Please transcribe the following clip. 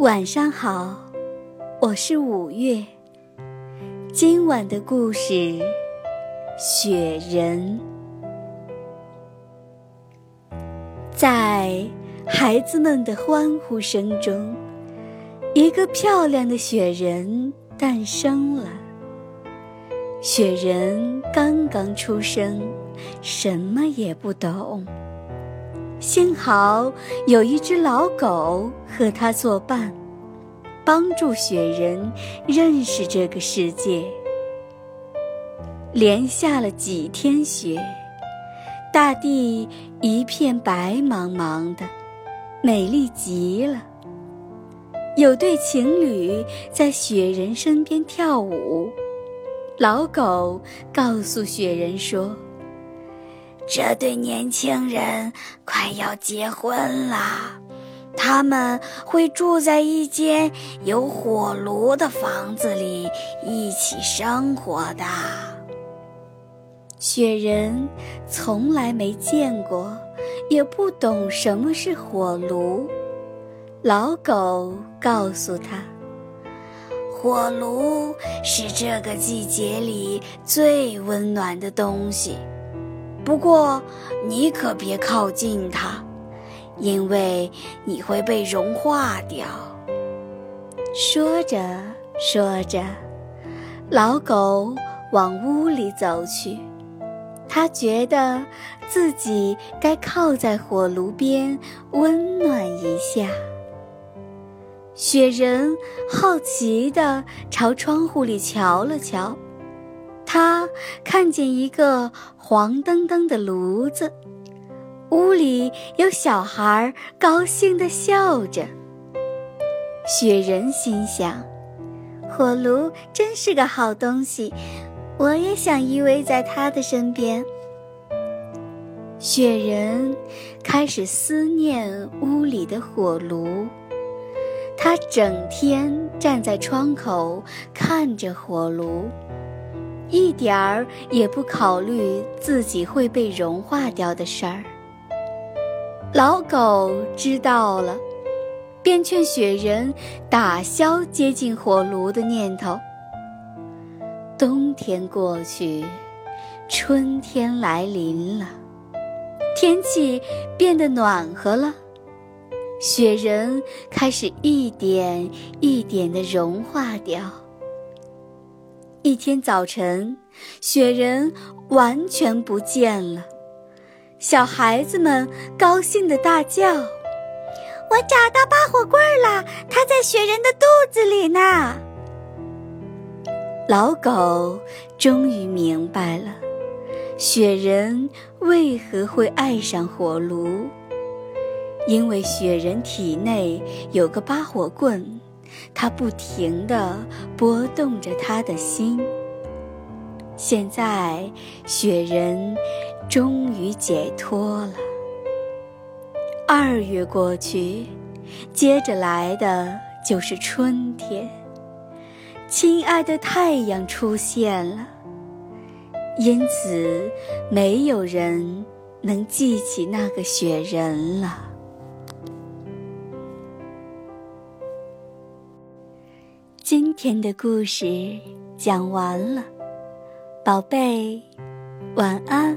晚上好，我是五月。今晚的故事，雪人。在孩子们的欢呼声中，一个漂亮的雪人诞生了。雪人刚刚出生，什么也不懂。幸好有一只老狗和他作伴，帮助雪人认识这个世界。连下了几天雪，大地一片白茫茫的，美丽极了。有对情侣在雪人身边跳舞，老狗告诉雪人说，这对年轻人快要结婚了，他们会住在一间有火炉的房子里一起生活的。雪人从来没见过，也不懂什么是火炉。老狗告诉他，火炉是这个季节里最温暖的东西，不过你可别靠近它，因为你会被融化掉。说着说着，老狗往屋里走去，它觉得自己该靠在火炉边温暖一下。雪人好奇地朝窗户里瞧了瞧，他看见一个黄澄澄的炉子，屋里有小孩高兴地笑着。雪人心想，火炉真是个好东西，我也想依偎在他的身边。雪人开始思念屋里的火炉，他整天站在窗口看着火炉，一点儿也不考虑自己会被融化掉的事儿。老狗知道了，便劝雪人打消接近火炉的念头。冬天过去，春天来临了，天气变得暖和了，雪人开始一点一点地融化掉。一天早晨，雪人完全不见了，小孩子们高兴地大叫，我找到拔火棍了，它在雪人的肚子里呢。老狗终于明白了，雪人为何会爱上火炉，因为雪人体内有个拔火棍，它不停地拨动着他的心。现在雪人终于解脱了。2月过去，接着来的就是春天。亲爱的太阳出现了，因此没有人能记起那个雪人了。今天的故事讲完了，宝贝，晚安。